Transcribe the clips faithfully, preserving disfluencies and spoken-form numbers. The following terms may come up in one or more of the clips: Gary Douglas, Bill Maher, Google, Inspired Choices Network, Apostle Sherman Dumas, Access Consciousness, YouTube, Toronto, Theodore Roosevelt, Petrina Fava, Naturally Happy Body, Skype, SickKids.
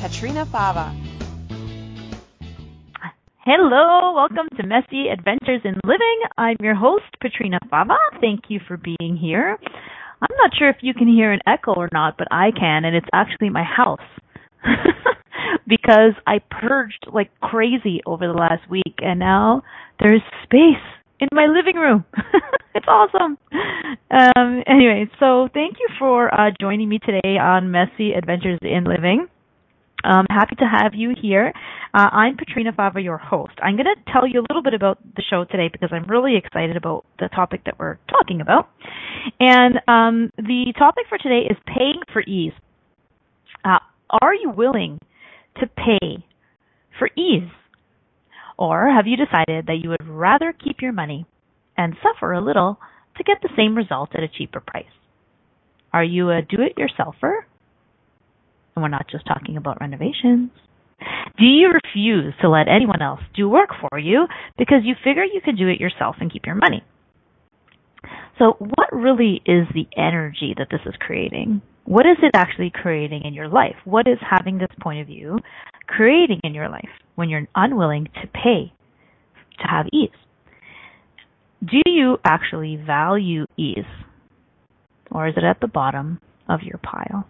Petrina Fava. Hello, welcome to Messy Adventures in Living. I'm your host, Petrina Fava. Thank you for being here. I'm not sure if you can hear an echo or not, but I can, and it's actually my house. Because I purged like crazy over the last week, and now there's space in my living room. It's awesome. Um, anyway, so thank you for uh, joining me today on Messy Adventures in Living. I'm happy to have you here. Uh, I'm Petrina Fava, your host. I'm going to tell you a little bit about the show today because I'm really excited about the topic that we're talking about. And um, the topic for today is paying for ease. Uh, are you willing to pay for ease? Or have you decided that you would rather keep your money and suffer a little to get the same result at a cheaper price? Are you a do-it-yourselfer? And we're not just talking about renovations. Do you refuse to let anyone else do work for you because you figure you could do it yourself and keep your money? So what really is the energy that this is creating? What is it actually creating in your life? What is having this point of view creating in your life when you're unwilling to pay to have ease? Do you actually value ease? Or is it at the bottom of your pile?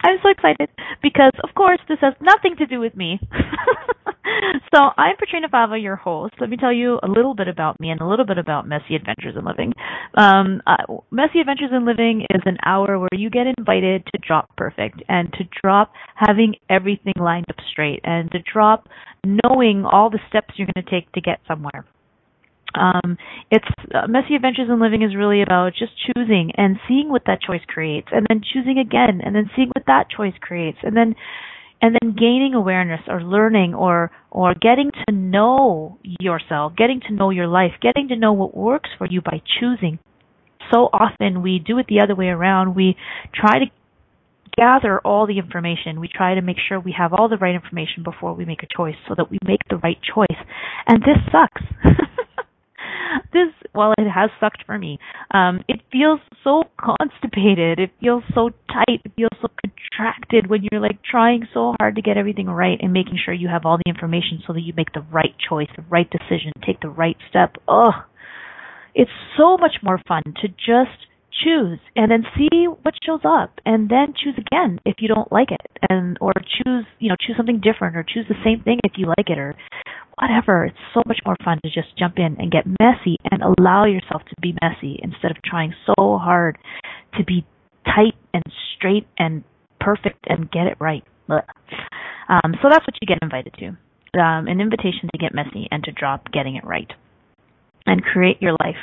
I'm so excited because, of course, this has nothing to do with me. So I'm Petrina Fava, your host. Let me tell you a little bit about me and a little bit about Messy Adventures in Living. Um, uh, Messy Adventures in Living is an hour where you get invited to drop perfect and to drop having everything lined up straight and to drop knowing all the steps you're going to take to get somewhere. Um, it's uh, Messy Adventures in Living is really about just choosing and seeing what that choice creates, and then choosing again, and then seeing what that choice creates, and then and then gaining awareness or learning or or getting to know yourself, getting to know your life, getting to know what works for you by choosing. So often we do it the other way around. We try to gather all the information. We try to make sure we have all the right information before we make a choice, so that we make the right choice. And this sucks. This, well, it has sucked for me. Um, it feels so constipated. It feels so tight. It feels so contracted when you're like trying so hard to get everything right and making sure you have all the information so that you make the right choice, the right decision, take the right step. Oh, it's so much more fun to just choose and then see what shows up, and then choose again if you don't like it, and or choose, you know, choose something different, or choose the same thing if you like it, or whatever. It's so much more fun to just jump in and get messy and allow yourself to be messy instead of trying so hard to be tight and straight and perfect and get it right. Um, so that's what you get invited to, um, an invitation to get messy and to drop getting it right and create your life,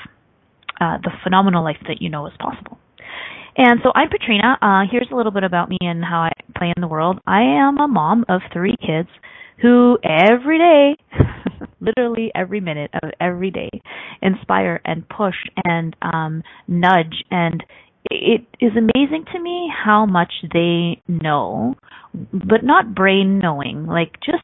uh, the phenomenal life that you know is possible. And so I'm Petrina. Uh, here's a little bit about me and how I play in the world. I am a mom of three kids who every day, literally every minute of every day, inspire and push and um, nudge. And it is amazing to me how much they know, but not brain knowing, like just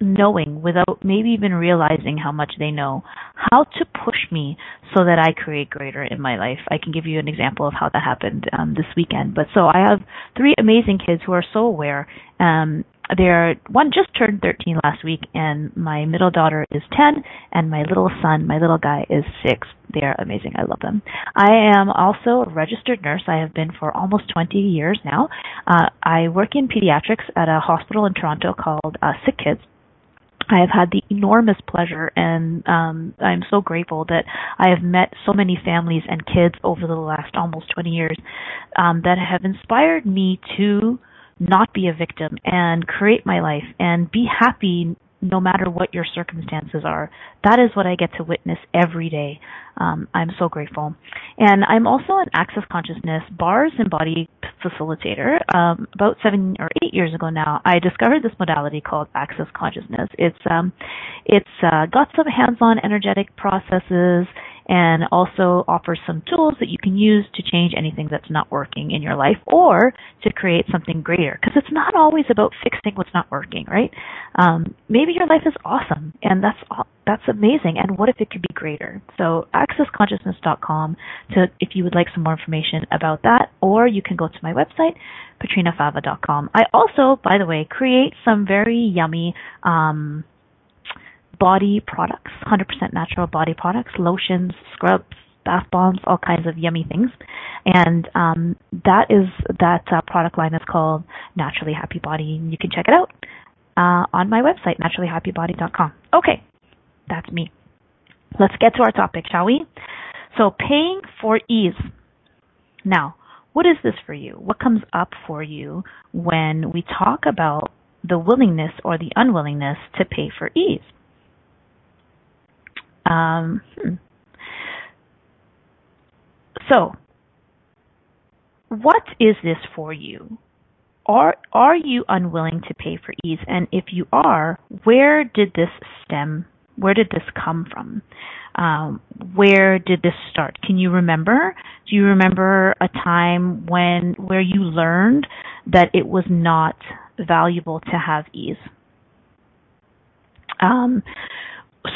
knowing without maybe even realizing how much they know, how to push me so that I create greater in my life. I can give you an example of how that happened um, this weekend. But so I have three amazing kids who are so aware. Um, They're, one just turned thirteen last week, and my middle daughter is ten, and my little son, my little guy, is six. They're amazing. I love them. I am also a registered nurse. I have been for almost twenty years now. Uh, I work in pediatrics at a hospital in Toronto called uh, SickKids. I have had the enormous pleasure, and um, I'm so grateful that I have met so many families and kids over the last almost twenty years um, that have inspired me to not be a victim and create my life and be happy no matter what your circumstances are. That is what I get to witness every day. Um, I'm so grateful. And I'm also an Access Consciousness Bars and Body facilitator. Um, about seven or eight years ago now, I discovered this modality called Access Consciousness. It's um, it's uh, got some hands-on energetic processes and also offers some tools that you can use to change anything that's not working in your life or to create something greater. Because it's not always about fixing what's not working, right? Um, maybe your life is awesome, and that's that's amazing. And what if it could be greater? So access consciousness dot com to if you would like some more information about that, or you can go to my website, petrina fava dot com. I also, by the way, create some very yummy um body products, one hundred percent natural body products, lotions, scrubs, bath bombs, all kinds of yummy things. And um, that is that uh, product line is called Naturally Happy Body. You can check it out uh, on my website, naturally happy body dot com. Okay, that's me. Let's get to our topic, shall we? So paying for ease. Now, what is this for you? What comes up for you when we talk about the willingness or the unwillingness to pay for ease? Um, hmm. So, what is this for you? Are are you unwilling to pay for ease? And if you are, where did this stem? Where did this come from? Um, where did this start? Can you remember? Do you remember a time when where you learned that it was not valuable to have ease? Um.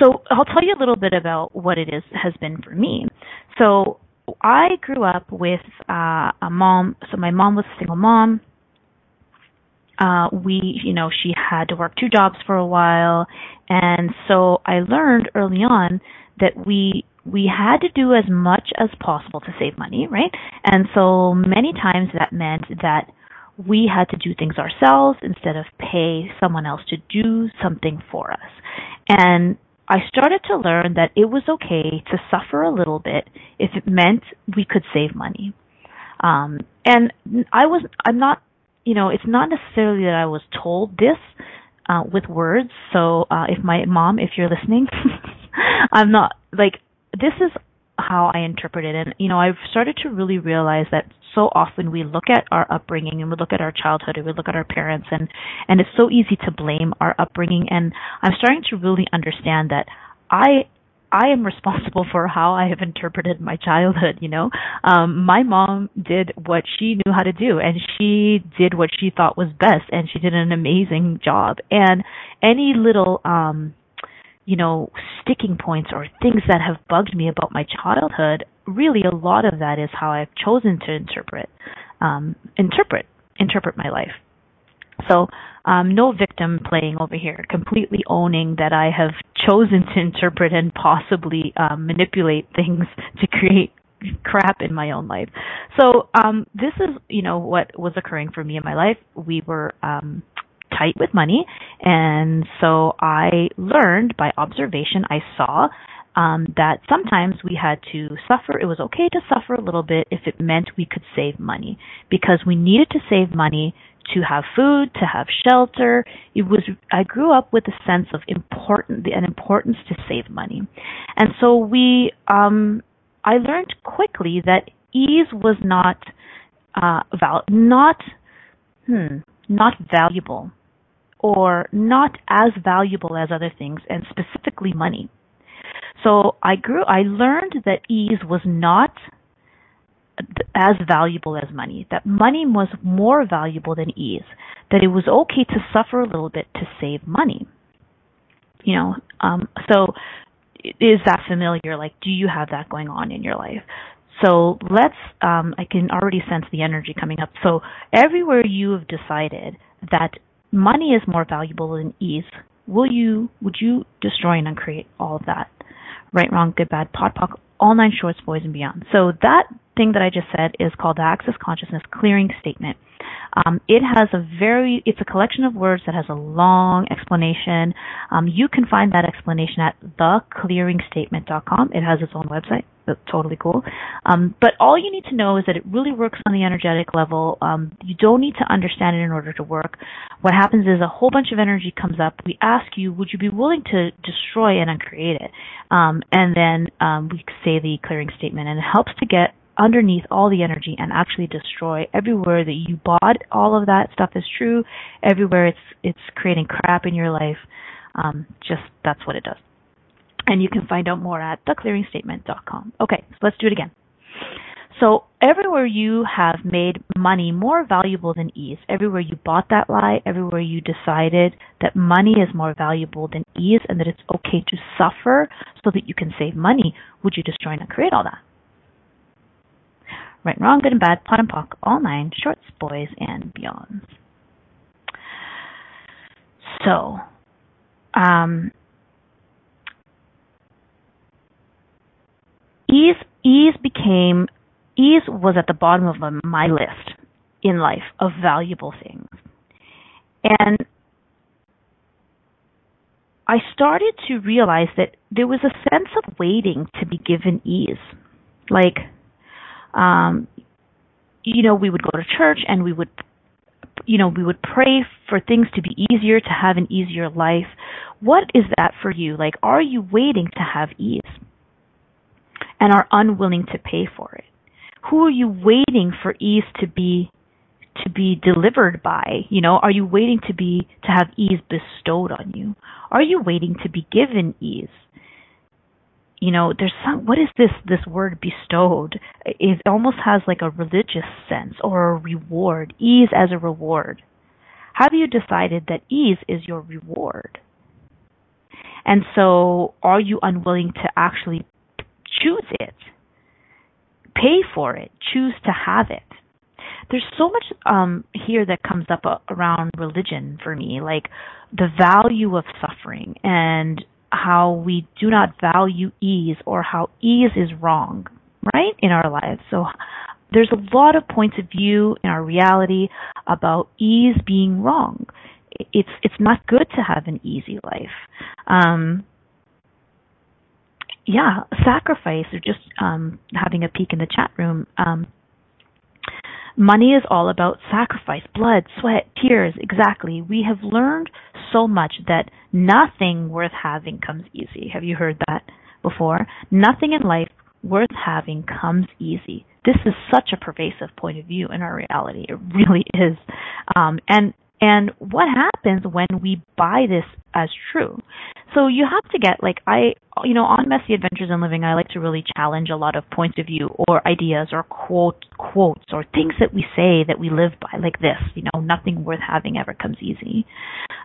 So I'll tell you a little bit about what it is has been for me. So I grew up with uh, a mom. So my mom was a single mom. Uh, we, you know, she had to work two jobs for a while, and so I learned early on that we we had to do as much as possible to save money, right? And so many times that meant that we had to do things ourselves instead of pay someone else to do something for us, and I started to learn that it was okay to suffer a little bit if it meant we could save money. Um, and I was, I'm not, you know, it's not necessarily that I was told this uh, with words. So uh, if my mom, if you're listening, I'm not, like, this is how I interpret it. And, you know, I've started to really realize that so often we look at our upbringing and we look at our childhood and we look at our parents, and, and it's so easy to blame our upbringing. And I'm starting to really understand that I I am responsible for how I have interpreted my childhood, you know. Um, my mom did what she knew how to do, and she did what she thought was best, and she did an amazing job. And any little um you know, sticking points or things that have bugged me about my childhood, really a lot of that is how I've chosen to interpret, um, interpret, interpret my life. So um, no victim playing over here, completely owning that I have chosen to interpret and possibly um, manipulate things to create crap in my own life. So um, this is, you know, what was occurring for me in my life. We were um tight with money, and so I learned by observation. I saw um, that sometimes we had to suffer. It was okay to suffer a little bit if it meant we could save money, because we needed to save money to have food, to have shelter. It was, I grew up with a sense of important, an importance to save money, and so we. Um, I learned quickly that ease was not uh, val, not hmm, not valuable. Or not as valuable as other things, and specifically money. So I grew, I learned that ease was not as valuable as money, that money was more valuable than ease, that it was okay to suffer a little bit to save money. You know, um, so is that familiar? Like, do you have that going on in your life? So let's, um, I can already sense the energy coming up. So everywhere you have decided that money is more valuable than ease, Will you? Would you destroy and uncreate all of that? Right, wrong, good, bad, pot, pock, all nine shorts, boys and beyond. So that thing that I just said is called the Access Consciousness Clearing Statement. Um, it has a very, it's a collection of words that has a long explanation. Um, you can find that explanation at the clearing statement dot com. It has its own website. that's totally cool. Um, but all you need to know is that it really works on the energetic level. Um, you don't need to understand it in order to work. What happens is a whole bunch of energy comes up. We ask you, would you be willing to destroy and uncreate it? Um, and then um, we say the clearing statement, and it helps to get underneath all the energy and actually destroy everywhere that you bought all of that stuff is true, everywhere it's it's creating crap in your life. Um, just that's what it does. And you can find out more at the clearing statement dot com. Okay, so let's do it again. So everywhere you have made money more valuable than ease, everywhere you bought that lie, everywhere you decided that money is more valuable than ease and that it's okay to suffer so that you can save money, would you destroy and create all that? Right, wrong, good and bad, pot and pock, all nine, shorts, boys, and beyonds. So, um, ease, ease became, ease was at the bottom of my list in life of valuable things. And I started to realize that there was a sense of waiting to be given ease. Like, Um, you know, we would go to church and we would, you know, we would pray for things to be easier, to have an easier life. What is that for you? Like, are you waiting to have ease and are unwilling to pay for it? Who are you waiting for ease to be, to be delivered by? You know, are you waiting to be, to have ease bestowed on you? Are you waiting to be given ease? You know, there's some, what is this, this word bestowed? It almost has like a religious sense or a reward, ease as a reward. Have you decided that ease is your reward? And so are you unwilling to actually choose it, pay for it, choose to have it? There's so much um, here that comes up uh, around religion for me, like the value of suffering and how we do not value ease or how ease is wrong, right, in our lives. So there's a lot of points of view in our reality about ease being wrong. It's it's not good to have an easy life. Um, yeah, sacrifice, or just um, having a peek in the chat room. Um, money is all about sacrifice, blood, sweat, tears, exactly. We have learned so much that nothing worth having comes easy. Have you heard that before? Nothing in life worth having comes easy. This is such a pervasive point of view in our reality. It really is. Um, and and what happens when we buy this as true? So you have to get, like, I, you know, on Messy Adventures in Living, I like to really challenge a lot of points of view or ideas or quote, quotes or things that we say that we live by, like this, you know, nothing worth having ever comes easy.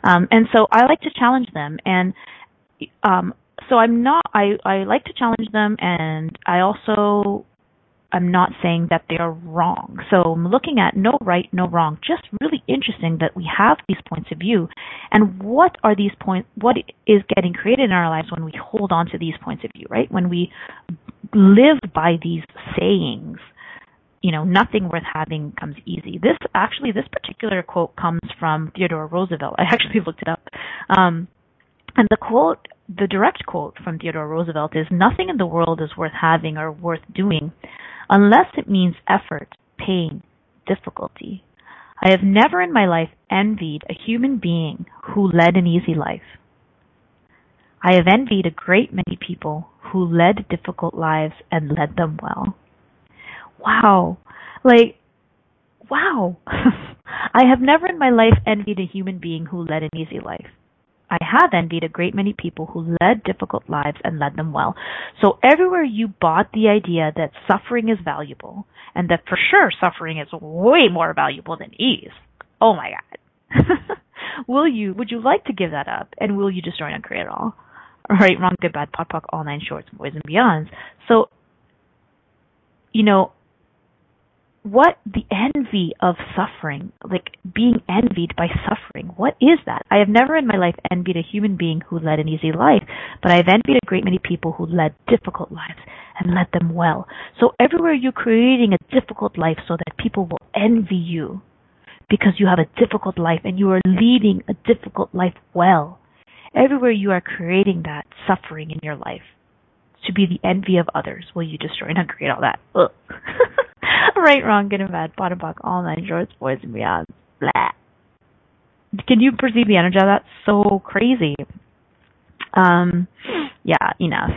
Um, and so I like to challenge them. And um, so I'm not, I, I like to challenge them, and I also, I'm not saying that they are wrong. So I'm looking at no right, no wrong. Just really interesting that we have these points of view. And what are these points, what is getting created in our lives when we hold on to these points of view, right? When we live by these sayings, you know, nothing worth having comes easy. This actually, this particular quote comes from Theodore Roosevelt. I actually looked it up. Um, and the quote, the direct quote from Theodore Roosevelt is, "Nothing in the world is worth having or worth doing unless it means effort, pain, difficulty. I have never in my life envied a human being who led an easy life. I have envied a great many people who led difficult lives and led them well." Wow. Like, wow. I have never in my life envied a human being who led an easy life. I have envied a great many people who led difficult lives and led them well. So everywhere you bought the idea that suffering is valuable, and that for sure suffering is way more valuable than ease, oh my God. Will you, would you like to give that up? And will you destroy and uncreate it all? All right, wrong, good, bad, pot, pock, all nine, shorts, boys, and beyonds. So, you know, what the envy of suffering, like being envied by suffering, what is that? I have never in my life envied a human being who led an easy life, but I have envied a great many people who led difficult lives and led them well. So everywhere you're creating a difficult life so that people will envy you because you have a difficult life and you are leading a difficult life well. Everywhere you are creating that suffering in your life to be the envy of others. Will you destroy and create all that? Ugh. Right, wrong, good and bad, bottom, back, all nine, shorts, boys, and beyond. Blah. Can you perceive the energy of that? So crazy. Um, yeah, enough.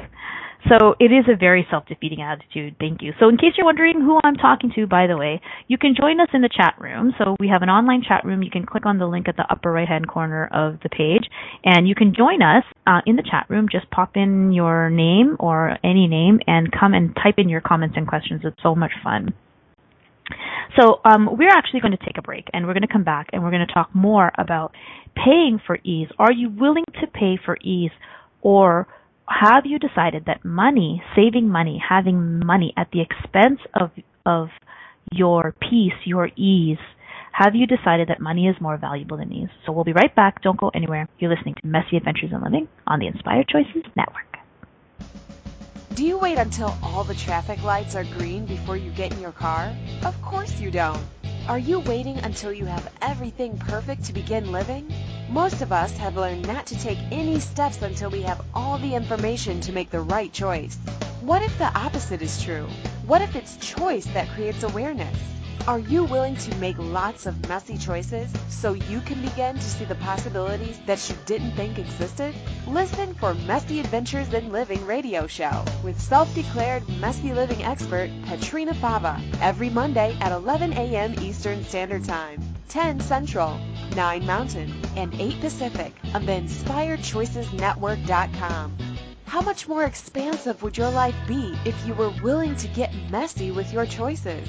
So it is a very self-defeating attitude. Thank you. So in case you're wondering who I'm talking to, by the way, you can join us in the chat room. So we have an online chat room. You can click on the link at the upper right-hand corner of the page, and you can join us uh, in the chat room. Just pop in your name or any name and come and type in your comments and questions. It's so much fun. So um, we're actually going to take a break, and we're going to come back, and we're going to talk more about paying for ease. Are you willing to pay for ease, or have you decided that money, saving money, having money at the expense of of your peace, your ease, have you decided that money is more valuable than ease? So we'll be right back. Don't go anywhere. You're listening to Messy Adventures in Living on the Inspired Choices Network. Do you wait until all the traffic lights are green before you get in your car? Of course you don't. Are you waiting until you have everything perfect to begin living? Most of us have learned not to take any steps until we have all the information to make the right choice. What if the opposite is true? What if it's choice that creates awareness? Are you willing to make lots of messy choices so you can begin to see the possibilities that you didn't think existed? Listen for Messy Adventures in Living radio show with self-declared messy living expert Petrina Fava every Monday at eleven a.m. Eastern Standard Time, ten Central, nine Mountain, and eight Pacific on the Inspired Choices Network dot com. How much more expansive would your life be if you were willing to get messy with your choices?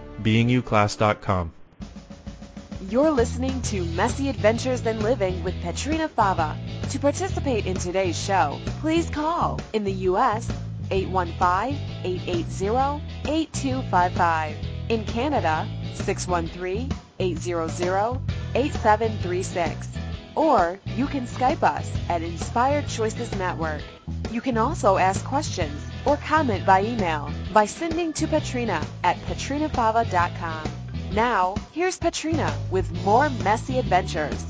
being you class dot com. You're listening to Messy Adventures in Living with Petrina Fava. To participate in today's show, please call in the U S eight one five, eight eight zero, eight two five five, in Canada six one three, eight zero zero, eight seven three six, or you can Skype us at Inspired Choices Network. You can also ask questions or comment by email by sending to Petrina at petrina fava dot com. Now, here's Petrina with more Messy Adventures.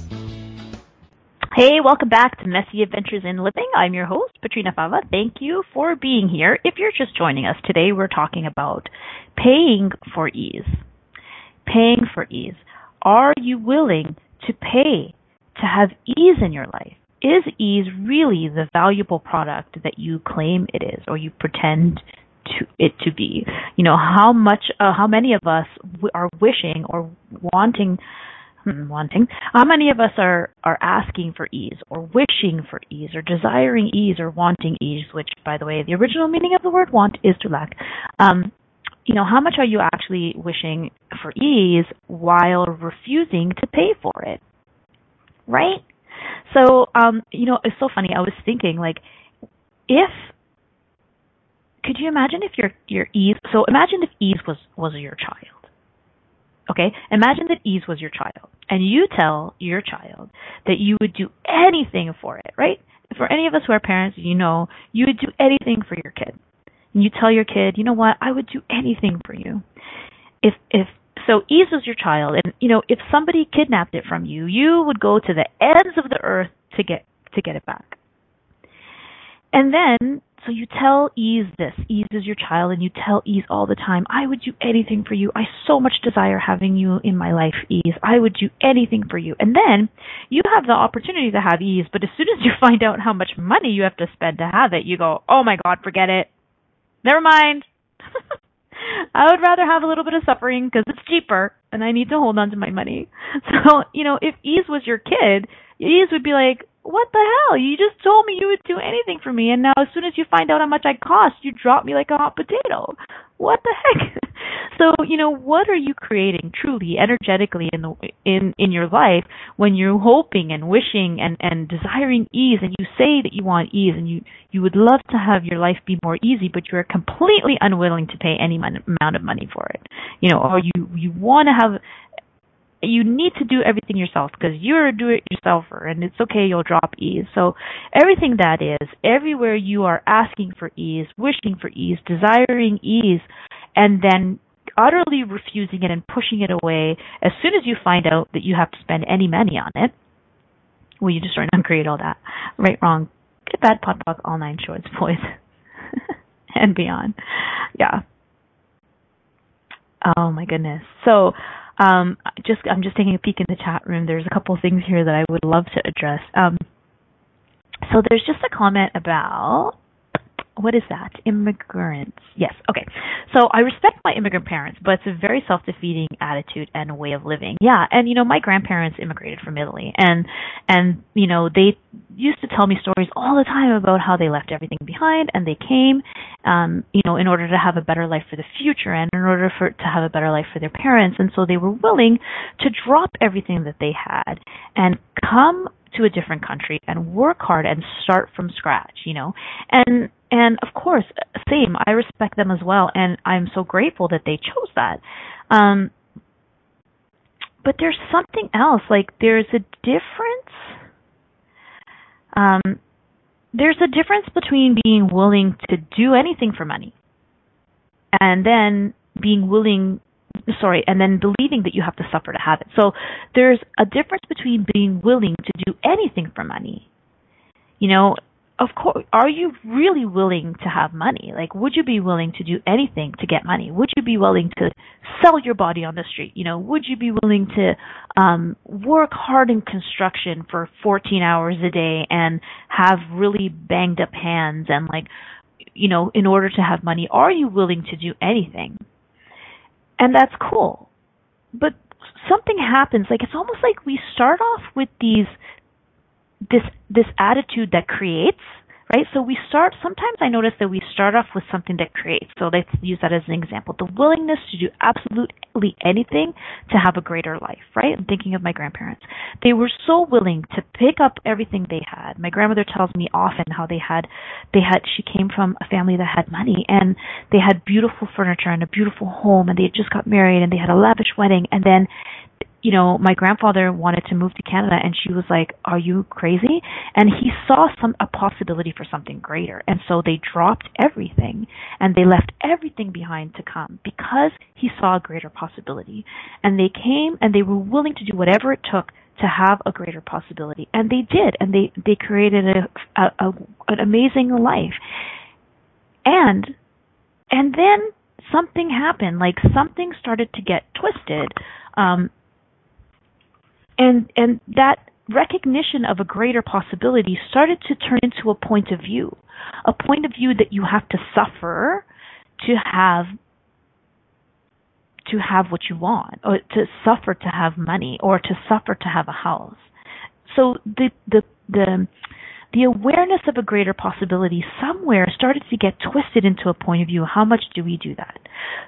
Hey, welcome back to Messy Adventures in Living. I'm your host, Petrina Fava. Thank you for being here. If you're just joining us today, we're talking about paying for ease. Paying for ease. Are you willing to pay to have ease in your life? Is ease really the valuable product that you claim it is, or you pretend to it to be? You know, how much, uh, how many of us w- are wishing or wanting, hmm, wanting? How many of us are are asking for ease, or wishing for ease, or desiring ease, or wanting ease? Which, by the way, the original meaning of the word "want" is to lack. Um, you know, how much are you actually wishing for ease while refusing to pay for it? Right? So, um, you know, it's so funny. I was thinking, like, if, could you imagine if your, your ease, so imagine if ease was, was your child, okay? Imagine that ease was your child, and you tell your child that you would do anything for it, right? For any of us who are parents, you know, you would do anything for your kid. And you tell your kid, you know what, I would do anything for you. If, if, So ease was your child, and you know, if somebody kidnapped it from you, you would go to the ends of the earth to get to get it back. And then So you tell Ease this. Ease is your child, and you tell Ease all the time, I would do anything for you. I so much desire having you in my life, Ease. I would do anything for you. And then you have the opportunity to have Ease, but as soon as you find out how much money you have to spend to have it, you go, oh my God, forget it. Never mind. I would rather have a little bit of suffering because it's cheaper and I need to hold on to my money. So, you know, if Ease was your kid, Ease would be like, what the hell? You just told me you would do anything for me, and now as soon as you find out how much I cost, you drop me like a hot potato. What the heck? So, you know, what are you creating truly, energetically in the in, in your life when you're hoping and wishing and, and desiring ease, and you say that you want ease, and you, you would love to have your life be more easy, but you are completely unwilling to pay any mon- amount of money for it. You know, or you, you want to have... You need to do everything yourself because you're a do-it-yourselfer, and it's okay, you'll drop Ease. So everything that is, everywhere you are asking for ease, wishing for ease, desiring ease, and then utterly refusing it and pushing it away as soon as you find out that you have to spend any money on it, well, you just try to uncreate all that. Right, wrong, good, bad, pot, pock, all nine shorts, boys, and beyond. Yeah. Oh, my goodness. So... Um, just, I'm just taking a peek in the chat room. There's a couple things here that I would love to address. Um, so there's just a comment about, what is that? Immigrants. Yes. Okay. So I respect my immigrant parents, but it's a very self-defeating attitude and way of living. Yeah. And, you know, my grandparents immigrated from Italy, and, and, you know, they used to tell me stories all the time about how they left everything behind and they came, um, you know, in order to have a better life for the future and in order for to have a better life for their parents. And so they were willing to drop everything that they had and come to a different country and work hard and start from scratch, you know, and, and of course, same, I respect them as well. And I'm so grateful that they chose that. Um, but there's something else, like there's a difference. Um, there's a difference between being willing to do anything for money and then being willing Sorry, and then believing that you have to suffer to have it. So there's a difference between being willing to do anything for money. You know, of course, are you really willing to have money? Like, would you be willing to do anything to get money? Would you be willing to sell your body on the street? You know, would you be willing to um, work hard in construction for fourteen hours a day and have really banged up hands and, like, you know, in order to have money? Are you willing to do anything? And that's cool. But something happens. Like, it's almost like we start off with these, this, this attitude that creates, right? So we start, sometimes I notice that we start off with something that creates. So let's use that as an example. The willingness to do absolutely anything to have a greater life, right? I'm thinking of my grandparents. They were so willing to pick up everything they had. My grandmother tells me often how they had, they had, she came from a family that had money, and they had beautiful furniture and a beautiful home, and they had just got married, and they had a lavish wedding. And then, you know, my grandfather wanted to move to Canada, and she was like, are you crazy? And he saw some a possibility for something greater. And so they dropped everything, and they left everything behind to come because he saw a greater possibility. And they came, and they were willing to do whatever it took to have a greater possibility. And they did, and they, they created a, a, a an amazing life. And and then something happened, like something started to get twisted. Um, And and that recognition of a greater possibility started to turn into a point of view, a point of view that you have to suffer to have to have what you want, or to suffer to have money, or to suffer to have a house. So the the the the awareness of a greater possibility somewhere started to get twisted into a point of view. How much do we do that?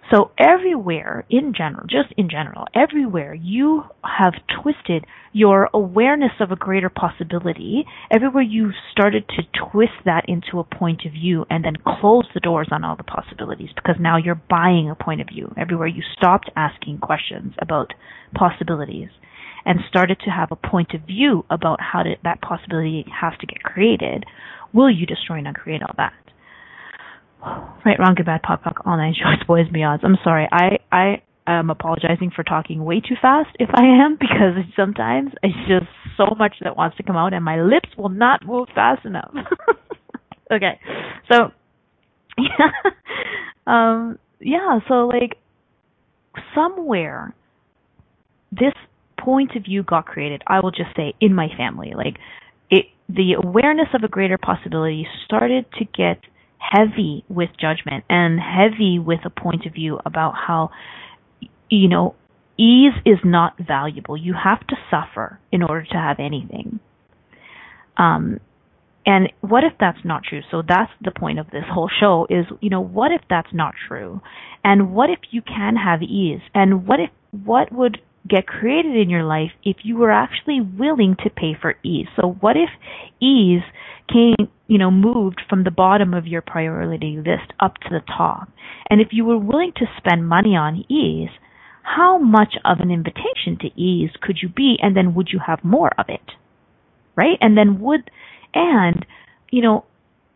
So everywhere in general, just in general, everywhere you have twisted your awareness of a greater possibility, everywhere you started to twist that into a point of view and then close the doors on all the possibilities, because now you're buying a point of view. Everywhere you stopped asking questions about possibilities and started to have a point of view about how to, that possibility has to get created, will you destroy and uncreate all that? Right, wrong, good, bad, pop, pop, all nine shorts, boys, beyonds. I'm sorry. I, I am apologizing for talking way too fast if I am, because sometimes it's just so much that wants to come out and my lips will not move fast enough. Okay, so um, yeah, so like somewhere this point of view got created, I will just say in my family. Like it, the awareness of a greater possibility started to get heavy with judgment and heavy with a point of view about how, you know, ease is not valuable. You have to suffer in order to have anything. Um, and what if that's not true? So that's the point of this whole show is, you know, what if that's not true? And what if you can have ease? And what if, what would get created in your life if you were actually willing to pay for ease? So what if ease came, you know, moved from the bottom of your priority list up to the top? And if you were willing to spend money on ease, how much of an invitation to ease could you be? And then would you have more of it? Right? And then would, and, you know,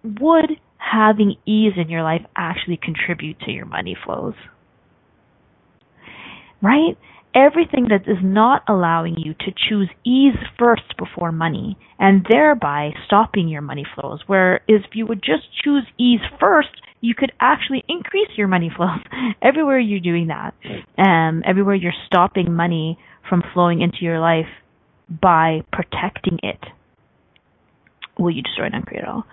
would having ease in your life actually contribute to your money flows? Right? Everything that is not allowing you to choose ease first before money and thereby stopping your money flows. Whereas if you would just choose ease first, you could actually increase your money flows. Everywhere you're doing that, um, everywhere you're stopping money from flowing into your life by protecting it, will you destroy it and create it all?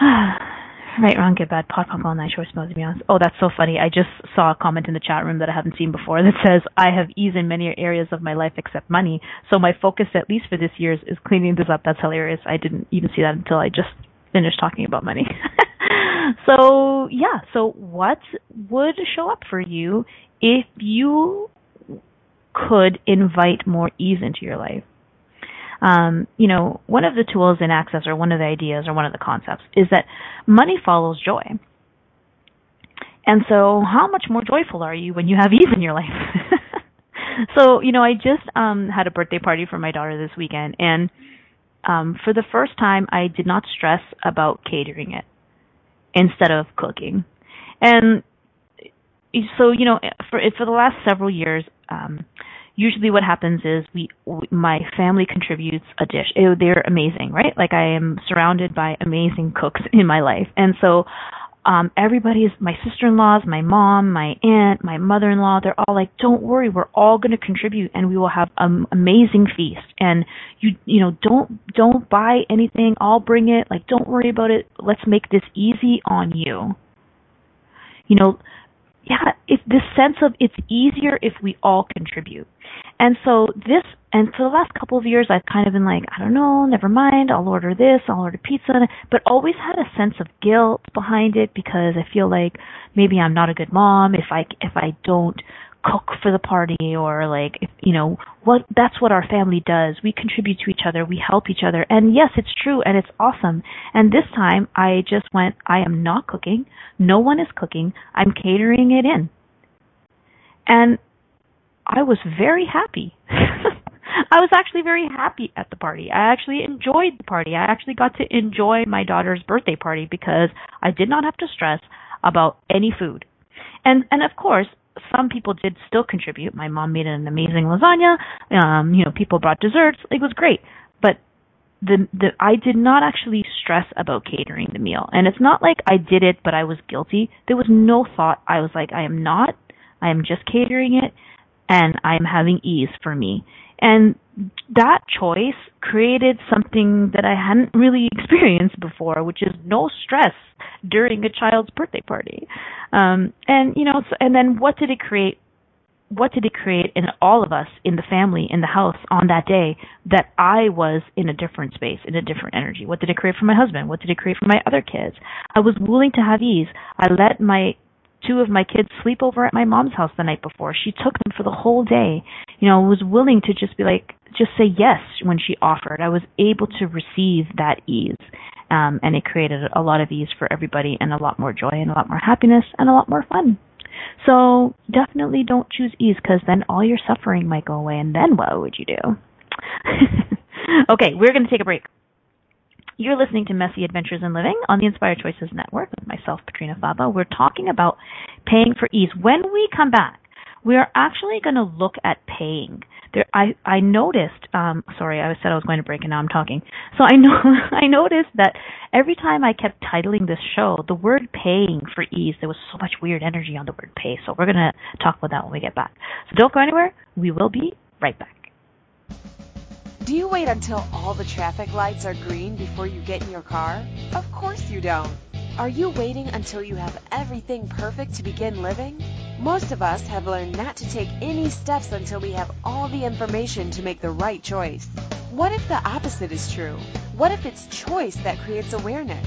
Right, wrong, good, bad, pot, punk, all night, short, smells, to be honest. Oh, that's so funny. I just saw a comment in the chat room that I haven't seen before that says, I have ease in many areas of my life except money, so my focus, at least for this year, is cleaning this up. That's hilarious. I didn't even see that until I just finished talking about money. So, yeah, so what would show up for you if you could invite more ease into your life? Um, you know, one of the tools in Access, or one of the ideas, or one of the concepts, is that money follows joy. And so how much more joyful are you when you have ease in your life? So, you know, I just um, had a birthday party for my daughter this weekend, and um, for the first time, I did not stress about catering it instead of cooking. And so, you know, for, for the last several years, um, usually what happens is we, my family contributes a dish. It, they're amazing, right? Like I am surrounded by amazing cooks in my life. And so um, everybody's, my sister-in-laws, my mom, my aunt, my mother-in-law, they're all like, don't worry, we're all going to contribute and we will have an amazing feast. And you, you know, don't, don't buy anything. I'll bring it. Like, don't worry about it. Let's make this easy on you. You know, yeah, it's this sense of it's easier if we all contribute. And so this, and for the last couple of years, I've kind of been like, I don't know, never mind, I'll order this, I'll order pizza, but always had a sense of guilt behind it because I feel like maybe I'm not a good mom if I, if I don't cook for the party, or like, if, you know, what, that's what our family does. We contribute to each other, we help each other. And yes, it's true and it's awesome. And this time I just went, I am not cooking. No one is cooking. I'm catering it in. And I was very happy. I was actually very happy at the party. I actually enjoyed the party. I actually got to enjoy my daughter's birthday party because I did not have to stress about any food. And, and of course, some people did still contribute. My mom made an amazing lasagna. Um, you know, people brought desserts. It was great. But the, the I did not actually stress about catering the meal. And it's not like I did it, but I was guilty. There was no thought. I was like, I am not. I am just catering it, and I am having ease for me. And that choice created something that I hadn't really experienced before, which is no stress during a child's birthday party. Um, and, you know, so, and then what did it create? What did it create in all of us, in the family, in the house on that day that I was in a different space, in a different energy? What did it create for my husband? What did it create for my other kids? I was willing to have ease. I let my two of my kids sleep over at my mom's house the night before. She took them for the whole day. You know, I was willing to just be like, just say yes when she offered. I was able to receive that ease. Um, and it created a lot of ease for everybody and a lot more joy and a lot more happiness and a lot more fun. So definitely don't choose ease because then all your suffering might go away. And then what would you do? Okay, we're going to take a break. You're listening to Messy Adventures in Living on the Inspired Choices Network with myself, Petrina Fava. We're talking about paying for ease. When we come back, we are actually going to look at paying. there, I I noticed. Um, sorry, I said I was going to break, and now I'm talking. So I know I noticed that every time I kept titling this show, the word "paying" for ease, there was so much weird energy on the word "pay." So we're gonna talk about that when we get back. So don't go anywhere. We will be right back. Do you wait until all the traffic lights are green before you get in your car? Of course you don't. Are you waiting until you have everything perfect to begin living? Most of us have learned not to take any steps until we have all the information to make the right choice. What if the opposite is true? What if it's choice that creates awareness?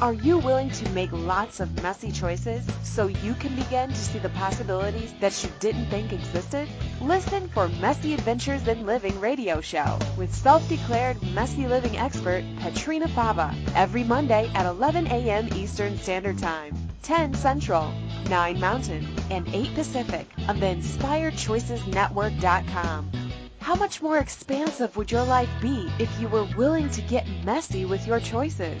Are you willing to make lots of messy choices so you can begin to see the possibilities that you didn't think existed? Listen for Messy Adventures in Living radio show with self-declared messy living expert Petrina Fava every Monday at eleven a.m. Eastern Standard Time, ten Central, nine Mountain, and eight Pacific on the Inspired Choices Network dot com. How much more expansive would your life be if you were willing to get messy with your choices?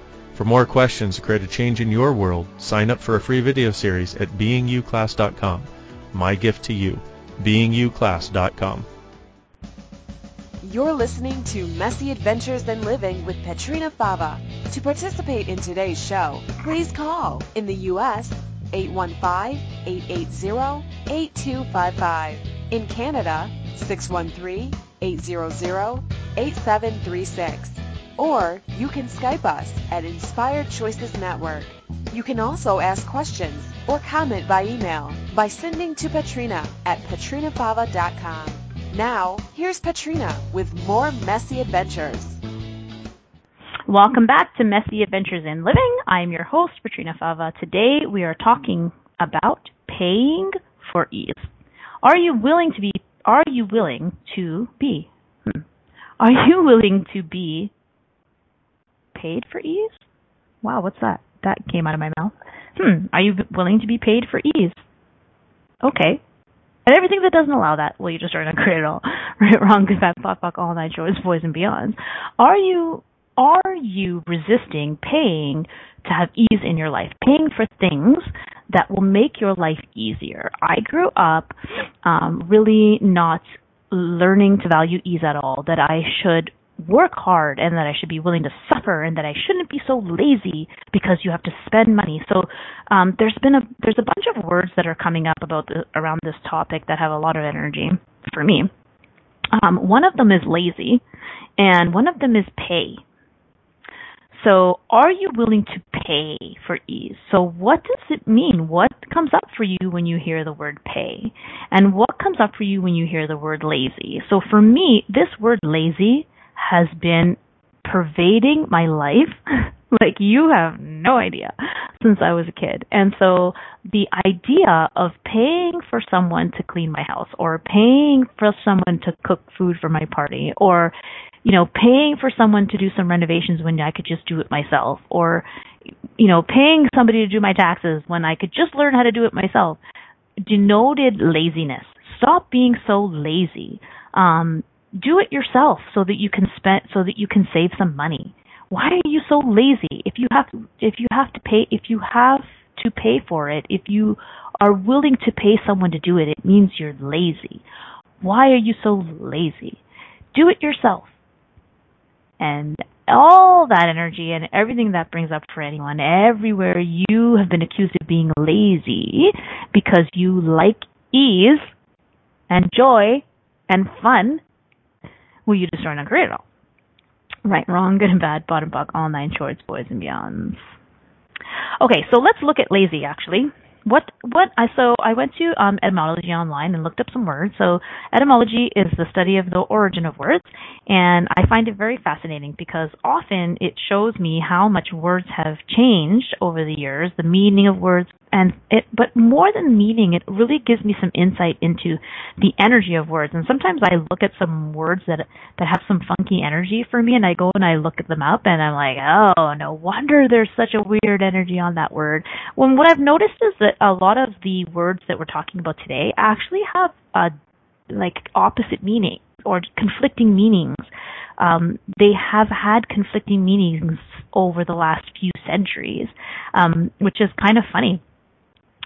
For more questions to create a change in your world, sign up for a free video series at being you class dot com. My gift to you, being you class dot com. You're listening to Messy Adventures in Living with Petrina Fava. To participate in today's show, please call in the U S eight one five, eight eight zero, eight two five five, in Canada six one three, eight zero zero, eight seven three six. Or you can Skype us at Inspired Choices Network. You can also ask questions or comment by email by sending to Petrina at petrina fava dot com. Now, here's Petrina with more Messy Adventures. Welcome back to Messy Adventures in Living. I'm your host, Petrina Fava. Today we are talking about paying for ease. Are you willing to be, are you willing to be, hmm. are you willing to be paid for ease? Wow, what's that? That came out of my mouth. Hmm, are you willing to be paid for ease? Okay. And everything that doesn't allow that, well, you just are going to create it all. Right, wrong, good, bad, thought, fuck, all night, joys, boys, and beyond. Are you, are you resisting paying to have ease in your life? Paying for things that will make your life easier. I grew up um, really not learning to value ease at all, that I should work hard and that I should be willing to suffer and that I shouldn't be so lazy because you have to spend money. So um, there's been a there's a bunch of words that are coming up about the, around this topic that have a lot of energy for me. Um, one of them is lazy, and one of them is pay. So are you willing to pay for ease? So what does it mean? What comes up for you when you hear the word pay? And what comes up for you when you hear the word lazy? So for me, this word lazy has been pervading my life like you have no idea since I was a kid. And so the idea of paying for someone to clean my house or paying for someone to cook food for my party or, you know, paying for someone to do some renovations when I could just do it myself or, you know, paying somebody to do my taxes when I could just learn how to do it myself denoted laziness. Stop being so lazy. Um, Do it yourself so that you can spend, so that you can save some money. Why are you so lazy? If you have, if you have to pay, if you have to pay for it, if you are willing to pay someone to do it, it means you're lazy. Why are you so lazy? Do it yourself. And all that energy and everything that brings up for anyone, everywhere you have been accused of being lazy because you like ease and joy and fun. Will you destroy and create it all? Right, wrong, good and bad, bottom buck, all nine shorts, boys and beyonds. Okay, so let's look at lazy, actually. What what I so I went to um, etymology online and looked up some words. So etymology is the study of the origin of words, and I find it very fascinating because often it shows me how much words have changed over the years, the meaning of words, and it. But more than meaning, it really gives me some insight into the energy of words. And sometimes I look at some words that that have some funky energy for me, and I go and I look at them up, and I'm like, oh, no wonder there's such a weird energy on that word. When what I've noticed is that a lot of the words that we're talking about today actually have uh, like opposite meaning or conflicting meanings. Um, they have had conflicting meanings over the last few centuries, um, which is kind of funny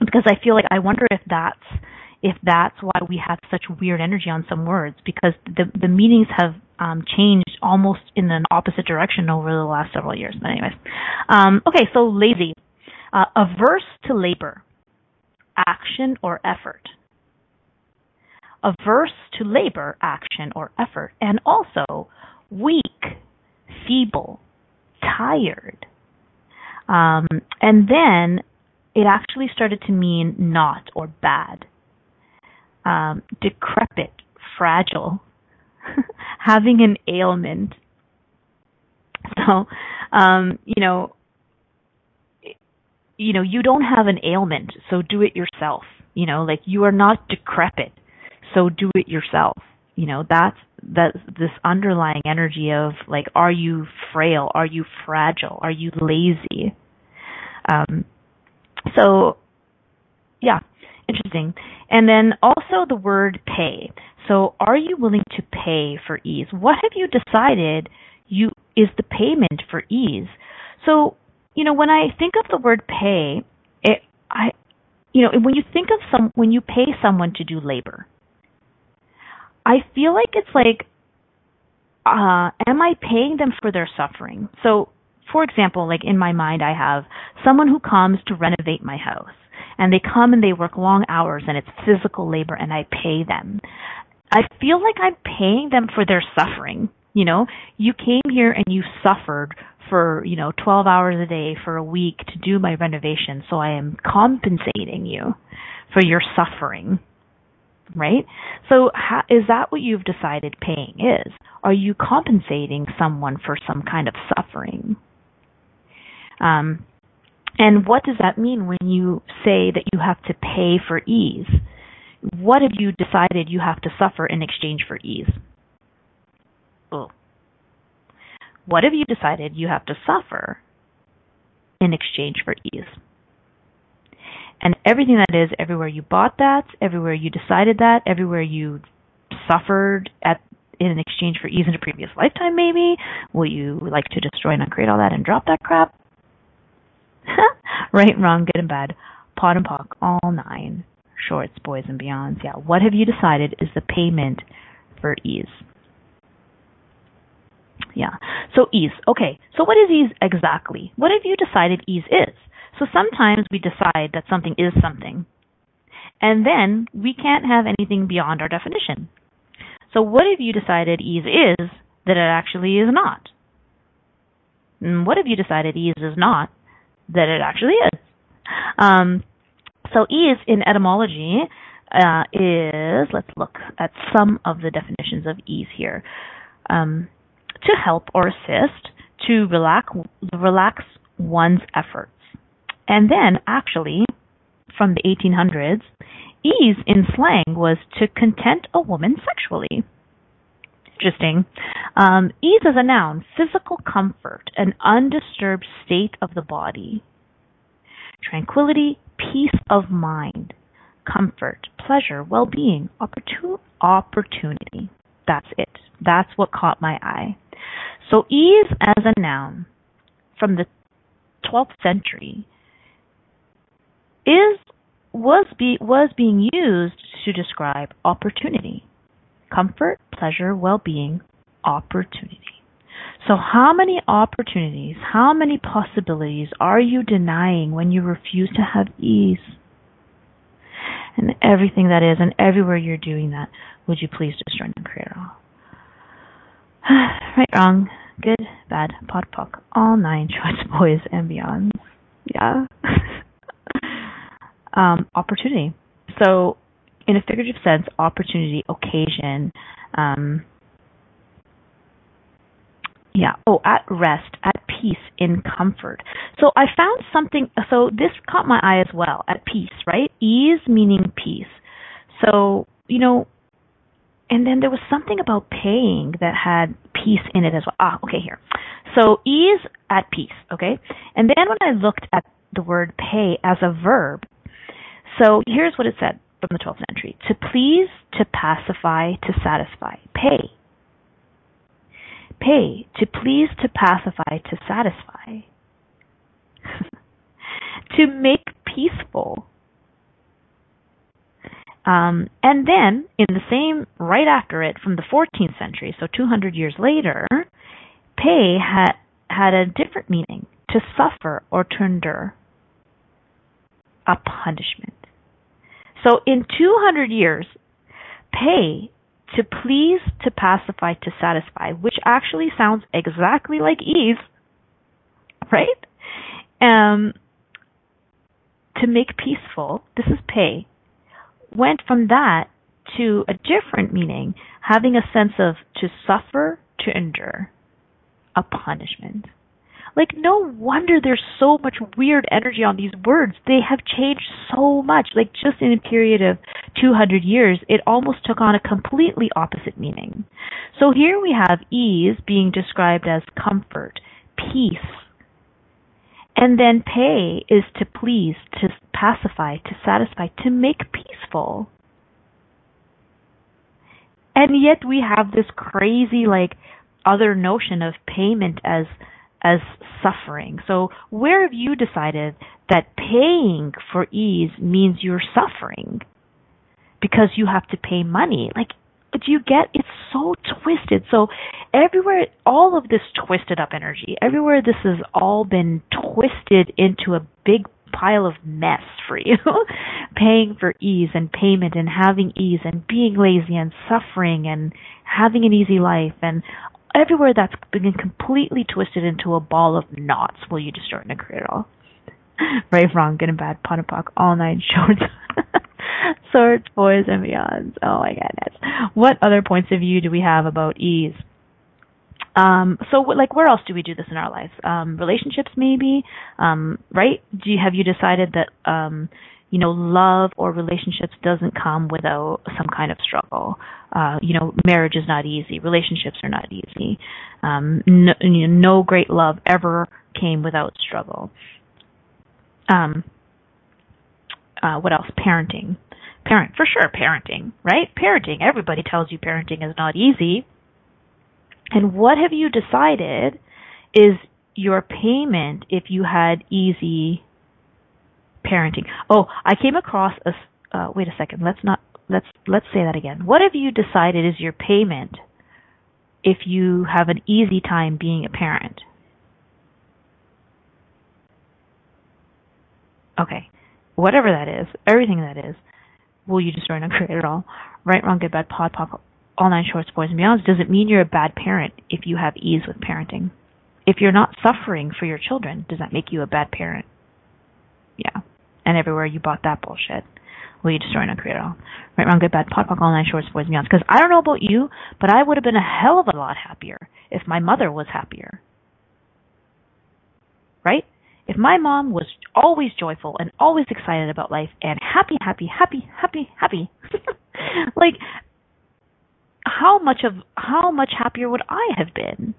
because I feel like I wonder if that's if that's why we have such weird energy on some words, because the the meanings have um, changed almost in an opposite direction over the last several years. But anyways, um, okay, so lazy, uh, averse to labor. Action or effort. Averse to labor, action or effort. And also weak, feeble, tired. Um, and then it actually started to mean not or bad. Um, decrepit, fragile, having an ailment. So, um, you know, you know, you don't have an ailment, so do it yourself. You know, like you are not decrepit, so do it yourself. You know, that's, that's this underlying energy of like, are you frail? Are you fragile? Are you lazy? Um, so, yeah, interesting. And then also the word pay. So are you willing to pay for ease? What have you decided you is the payment for ease? So, you know, when I think of the word pay, it, I, you know, when you think of some, when you pay someone to do labor, I feel like it's like, uh, am I paying them for their suffering? So, for example, like in my mind, I have someone who comes to renovate my house, and they come and they work long hours, and it's physical labor, and I pay them. I feel like I'm paying them for their suffering. You know, you came here and you suffered for, you know, twelve hours a day for a week to do my renovation. So I am compensating you for your suffering, right? So how, is that what you've decided paying is? Are you compensating someone for some kind of suffering? Um, and what does that mean when you say that you have to pay for ease? What have you decided you have to suffer in exchange for ease? Oh. What have you decided you have to suffer in exchange for ease? And everything that is, everywhere you bought that, everywhere you decided that, everywhere you suffered at in exchange for ease in a previous lifetime, maybe, will you like to destroy and uncreate all that and drop that crap? Right, wrong, good and bad, pot and pock, all nine, shorts, boys and beyonds. Yeah, what have you decided is the payment for ease? Yeah. So ease. Okay. So what is ease exactly? What have you decided ease is? So sometimes we decide that something is something, and then we can't have anything beyond our definition. So what have you decided ease is that it actually is not? And what have you decided ease is not that it actually is? Um, so ease in etymology uh, is, let's look at some of the definitions of ease here. Um, To help or assist, to relax, relax one's efforts. And then, actually, from the eighteen hundreds, ease in slang was to content a woman sexually. Interesting. Um, ease as a noun, physical comfort, an undisturbed state of the body. Tranquility, peace of mind, comfort, pleasure, well-being, opportun- opportunity. That's it. That's what caught my eye. So ease as a noun from the twelfth century is was be, was being used to describe opportunity, comfort, pleasure, well-being, opportunity. So how many opportunities, how many possibilities are you denying when you refuse to have ease? And everything that is, and everywhere you're doing that, would you please destroy and create all? Right, wrong, good, bad, pot, pock, all nine, choice, boys, and beyond. yeah, um, opportunity. So in a figurative sense, opportunity, occasion, um, yeah. Oh, at rest, at peace, in comfort. So I found something, so this caught my eye as well, at peace, right? Ease meaning peace. So, you know, and then there was something about paying that had peace in it as well. Ah, okay, here. So ease at peace, okay? And then when I looked at the word pay as a verb, so here's what it said from the twelfth century. To please, to pacify, to satisfy. Pay. Pay, to please, to pacify, to satisfy. To make peaceful. Um, and then, in the same, right after it, from the fourteenth century, so two hundred years later, pay had, had a different meaning, to suffer or to endure a punishment. So in two hundred years, pay, to please, to pacify, to satisfy, which actually sounds exactly like ease, right? Um, to make peaceful, this is pay, went from that to a different meaning, having a sense of to suffer, to endure, a punishment. Like, no wonder there's so much weird energy on these words. They have changed so much. Like, just in a period of two hundred years, it almost took on a completely opposite meaning. So here we have ease being described as comfort, peace. And then pay is to please, to pacify, to satisfy, to make peaceful. And yet we have this crazy, like, other notion of payment as as suffering. So where have you decided that paying for ease means you're suffering because you have to pay money? Like, do you get? It's so twisted. So everywhere, all of this twisted up energy, everywhere this has all been twisted into a big pile of mess for you. Paying for ease and payment and having ease and being lazy and suffering and having an easy life and everywhere that's been completely twisted into a ball of knots. Will you destroy and create it all? Right, wrong, good and bad, Ponapak, all nine shorts, swords, boys, and beyonds. Oh my goodness. What other points of view do we have about ease? Um, so, what, like, where else do we do this in our lives? Um, relationships, maybe, um, right? Do you, have you decided that, um, you know, love or relationships doesn't come without some kind of struggle? Uh, you know, marriage is not easy. Relationships are not easy. Um, no, you know, no great love ever came without struggle. Um, uh, what else? Parenting. Parent, for sure, parenting, right? Parenting. Everybody tells you parenting is not easy. And what have you decided is your payment if you had easy parenting? Oh, I came across a. Uh, wait a second. Let's not. Let's let's say that again. What have you decided is your payment if you have an easy time being a parent? Okay, whatever that is, everything that is, will you destroy and create it all? Right, wrong, good, bad, pod, pop, all nine shorts, boys and beyonds. Does it mean you're a bad parent if you have ease with parenting? If you're not suffering for your children, does that make you a bad parent? Yeah. And everywhere you bought that bullshit, will you destroy and create it all? Right, wrong, good, bad, pot, pop, all nine shorts, boys and beyonds. Because I don't know about you, but I would have been a hell of a lot happier if my mother was happier. Right? If my mom was always joyful and always excited about life and happy, happy, happy, happy, happy. Like, how much of how much happier would I have been?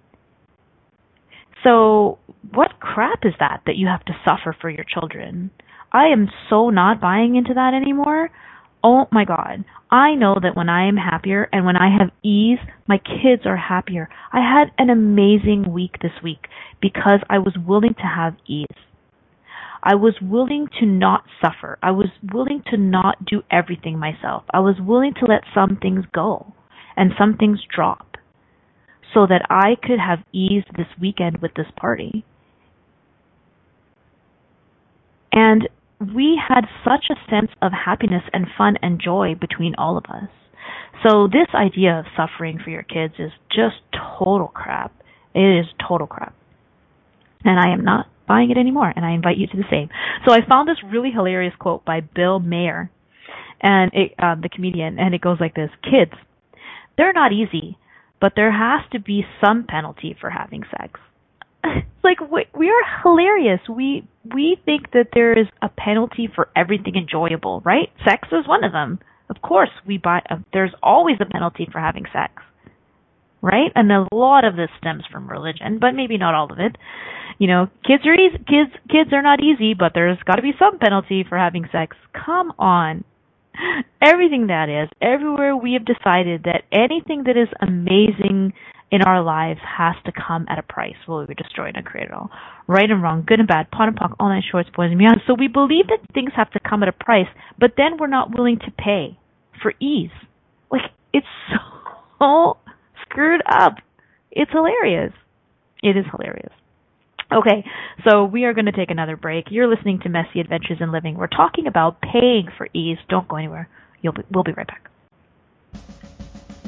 So what crap is that that you have to suffer for your children? I am so not buying into that anymore. Oh my God. I know that when I am happier and when I have ease, my kids are happier. I had an amazing week this week because I was willing to have ease. I was willing to not suffer. I was willing to not do everything myself. I was willing to let some things go and some things drop so that I could have ease this weekend with this party. And we had such a sense of happiness and fun and joy between all of us. So this idea of suffering for your kids is just total crap. It is total crap. And I am not buying it anymore, and I invite you to the same. So I found this really hilarious quote by Bill Maher, and it, um, the comedian, and it goes like this: "Kids, they're not easy, but there has to be some penalty for having sex." Like, we, we are hilarious. We we think that there is a penalty for everything enjoyable, right? Sex is one of them. Of course, we buy. Uh, there's always a penalty for having sex, right? And a lot of this stems from religion, but maybe not all of it. You know, kids are easy. Kids, kids are not easy, but there's got to be some penalty for having sex. Come on. Everything that is, everywhere we have decided that anything that is amazing in our lives has to come at a price. Well, we were destroyed and created all. Right and wrong, good and bad, pot and pock, all night shorts, boys and beyond. So we believe that things have to come at a price, but then we're not willing to pay for ease. Like, it's so screwed up. It's hilarious. It is hilarious. Okay, so we are going to take another break. You're listening to Messy Adventures in Living. We're talking about paying for ease. Don't go anywhere. You'll be, we'll be right back.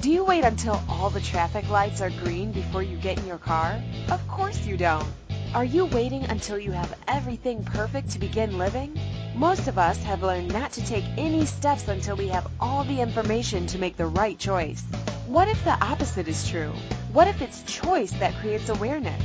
Do you wait until all the traffic lights are green before you get in your car? Of course you don't. Are you waiting until you have everything perfect to begin living? Most of us have learned not to take any steps until we have all the information to make the right choice. What if the opposite is true? What if it's choice that creates awareness?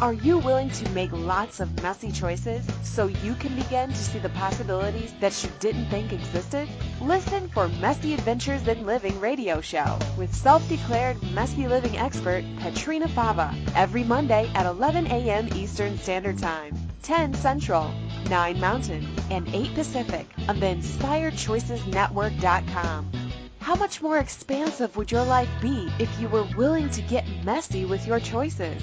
Are you willing to make lots of messy choices so you can begin to see the possibilities that you didn't think existed? Listen for Messy Adventures in Living radio show with self-declared messy living expert Petrina Fava every Monday at eleven a.m. Eastern Standard Time, ten Central, nine Mountain, and eight Pacific on the Inspired Choices Network dot com. How much more expansive would your life be if you were willing to get messy with your choices?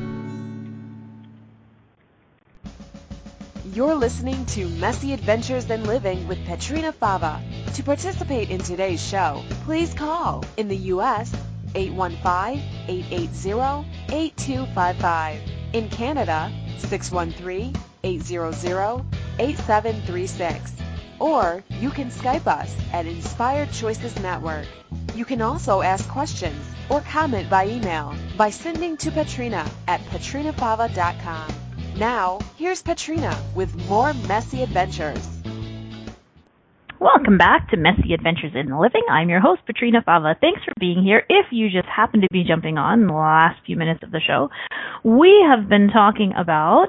You're listening to Messy Adventures in Living with Petrina Fava. To participate in today's show, please call in the U S eight one five, eight eight zero, eight two five five, in Canada six one three, eight zero zero, eight seven three six, or you can Skype us at Inspired Choices Network. You can also ask questions or comment by email by sending to Petrina at petrina fava dot com. Now, here's Petrina with more Messy Adventures. Welcome back to Messy Adventures in Living. I'm your host, Petrina Fava. Thanks for being here. If you just happen to be jumping on in the last few minutes of the show, we have been talking about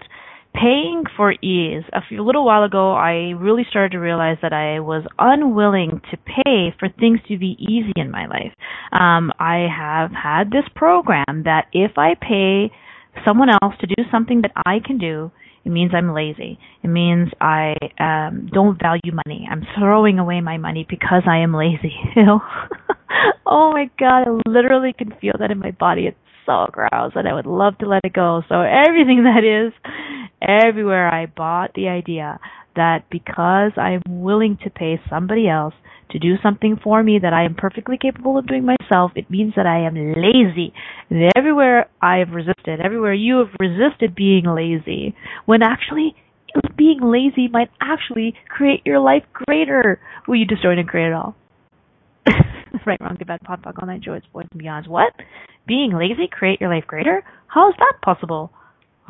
paying for ease. A few, little while ago, I really started to realize that I was unwilling to pay for things to be easy in my life. Um, I have had this program that if I pay someone else to do something that I can do, it means I'm lazy. It means I um, don't value money. I'm throwing away my money because I am lazy. Oh my God, I literally can feel that in my body. It's so gross and I would love to let it go. So everything that is, everywhere I bought the idea that because I'm willing to pay somebody else to do something for me that I am perfectly capable of doing myself, it means that I am lazy. And everywhere I have resisted, everywhere you have resisted being lazy, when actually being lazy might actually create your life greater. Will you destroy and create it all? Right, wrong, good, bad, pot, pock, all night, joys, boys, and beyonds. What? Being lazy, create your life greater? How is that possible?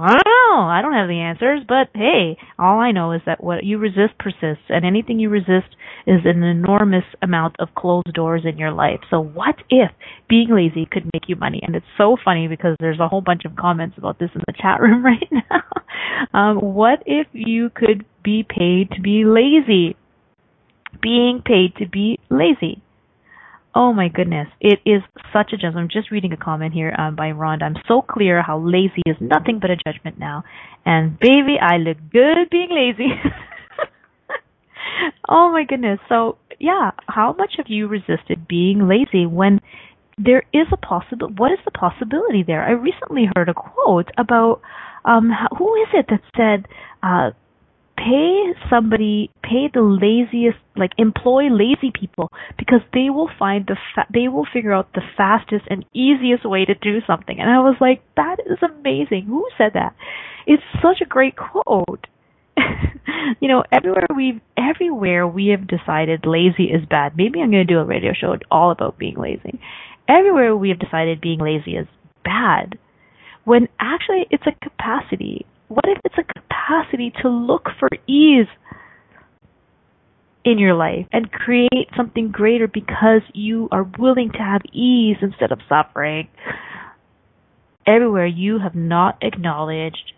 I don't know. I don't have the answers, but hey, all I know is that what you resist persists, and anything you resist is an enormous amount of closed doors in your life. So what if being lazy could make you money? And it's so funny because there's a whole bunch of comments about this in the chat room right now. um, what if you could be paid to be lazy? Being paid to be lazy. Oh my goodness, it is such a judgment. I'm just reading a comment here um, by Rhonda. I'm so clear how lazy is nothing but a judgment now. And baby, I look good being lazy. Oh my goodness. So yeah, how much have you resisted being lazy when there is a possibility? What is the possibility there? I recently heard a quote about, um, who is it that said, uh, pay somebody, pay the laziest, like employ lazy people because they will find the, fa- they will figure out the fastest and easiest way to do something. And I was like, that is amazing. Who said that? It's such a great quote. You know, everywhere we've, everywhere we have decided lazy is bad. Maybe I'm going to do a radio show all about being lazy. Everywhere we have decided being lazy is bad, when actually it's a capacity. What if it's a capacity to look for ease in your life and create something greater because you are willing to have ease instead of suffering? Everywhere you have not acknowledged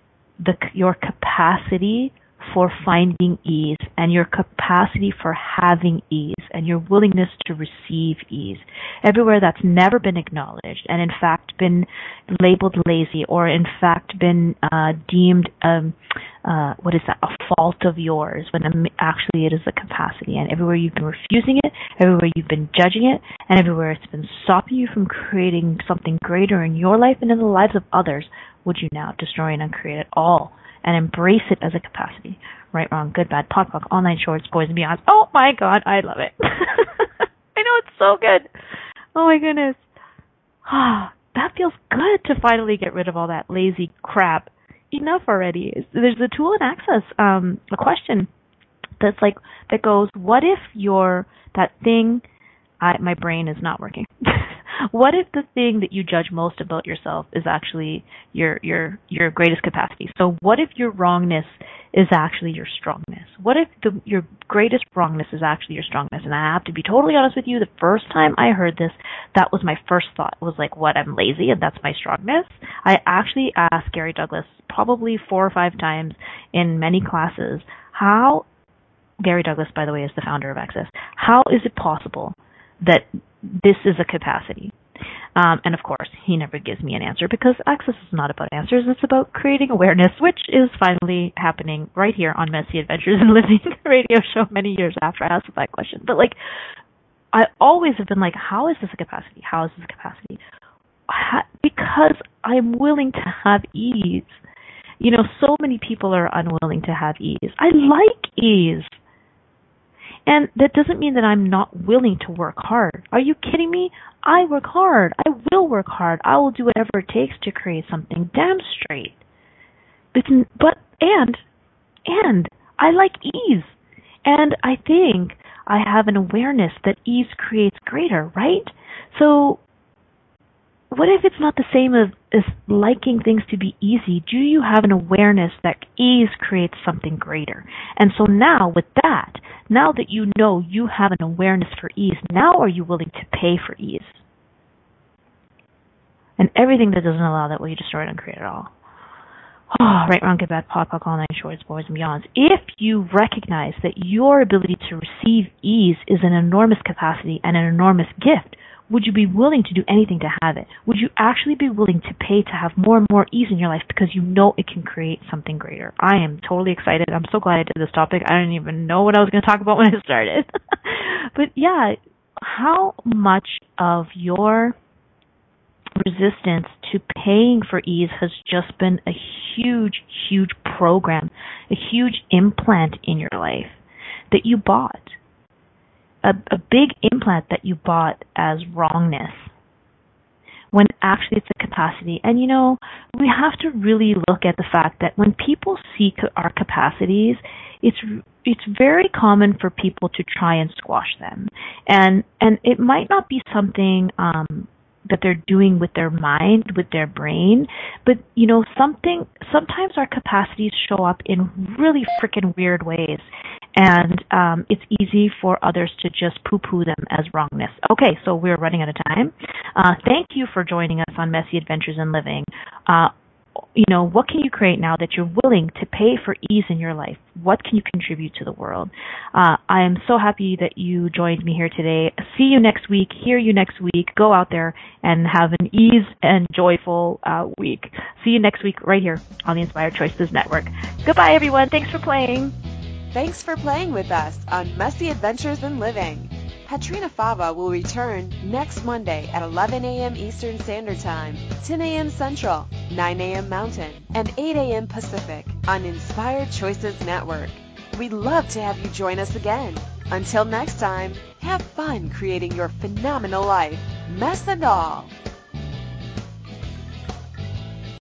the, your capacity for finding ease and your capacity for having ease and your willingness to receive ease. Everywhere that's never been acknowledged and in fact been labeled lazy or in fact been uh, deemed, um, uh, what is that, a fault of yours when actually it is a capacity. And everywhere you've been refusing it, everywhere you've been judging it, and everywhere it's been stopping you from creating something greater in your life and in the lives of others, would you now destroy and uncreate it all? And embrace it as a capacity. Right, wrong, good, bad, pop, pop, online shorts, boys and beyonds. Oh my God, I love it. I know, it's so good. Oh my goodness. Ah, that feels good to finally get rid of all that lazy crap. Enough already. There's a tool in Access, um, a question that's like, that goes, what if your, that thing, I, my brain is not working. What if the thing that you judge most about yourself is actually your your your greatest capacity? So what if your wrongness is actually your strongness? What if the, your greatest wrongness is actually your strongness? And I have to be totally honest with you, the first time I heard this, that was my first thought. It was like, what, I'm lazy and that's my strongness? I actually asked Gary Douglas probably four or five times in many classes, how, Gary Douglas, by the way, is the founder of Access, how is it possible that this is a capacity? Um, and of course, he never gives me an answer because Access is not about answers. It's about creating awareness, which is finally happening right here on Messy Adventures in Living radio show many years after I asked that question. But like, I always have been like, how is this a capacity? How is this a capacity? How, because I'm willing to have ease. You know, so many people are unwilling to have ease. I like ease. And that doesn't mean that I'm not willing to work hard. Are you kidding me? I work hard. I will work hard. I will do whatever it takes to create something damn straight. But, but and, and I like ease. And I think I have an awareness that ease creates greater, right? So what if it's not the same as, as liking things to be easy? Do you have an awareness that ease creates something greater? And so now with that, now that you know you have an awareness for ease, now are you willing to pay for ease? And everything that doesn't allow that, will you destroy it and create it all? Oh, right, wrong, good, bad, pop, pop, all nine shorts, boys and beyonds. If you recognize that your ability to receive ease is an enormous capacity and an enormous gift, would you be willing to do anything to have it? Would you actually be willing to pay to have more and more ease in your life because you know it can create something greater? I am totally excited. I'm so glad I did this topic. I didn't even know what I was going to talk about when I started. But yeah, how much of your resistance to paying for ease has just been a huge, huge program, a huge implant in your life that you bought? A, a big implant that you bought as wrongness when actually it's a capacity. And, you know, we have to really look at the fact that when people seek our capacities, it's it's very common for people to try and squash them. And and it might not be something um, that they're doing with their mind, with their brain. But, you know, something sometimes our capacities show up in really freaking weird ways. And um, it's easy for others to just poo-poo them as wrongness. Okay, so we're running out of time. Uh, thank you for joining us on Messy Adventures in Living. Uh, you know, what can you create now that you're willing to pay for ease in your life? What can you contribute to the world? Uh, I am so happy that you joined me here today. See you next week. Hear you next week. Go out there and have an ease and joyful uh, week. See you next week right here on the Inspired Choices Network. Goodbye, everyone. Thanks for playing. Thanks for playing with us on Messy Adventures in Living. Petrina Fava will return next Monday at eleven a.m. Eastern Standard Time, ten a.m. Central, nine a.m. Mountain, and eight a.m. Pacific on Inspired Choices Network. We'd love to have you join us again. Until next time, have fun creating your phenomenal life, mess and all.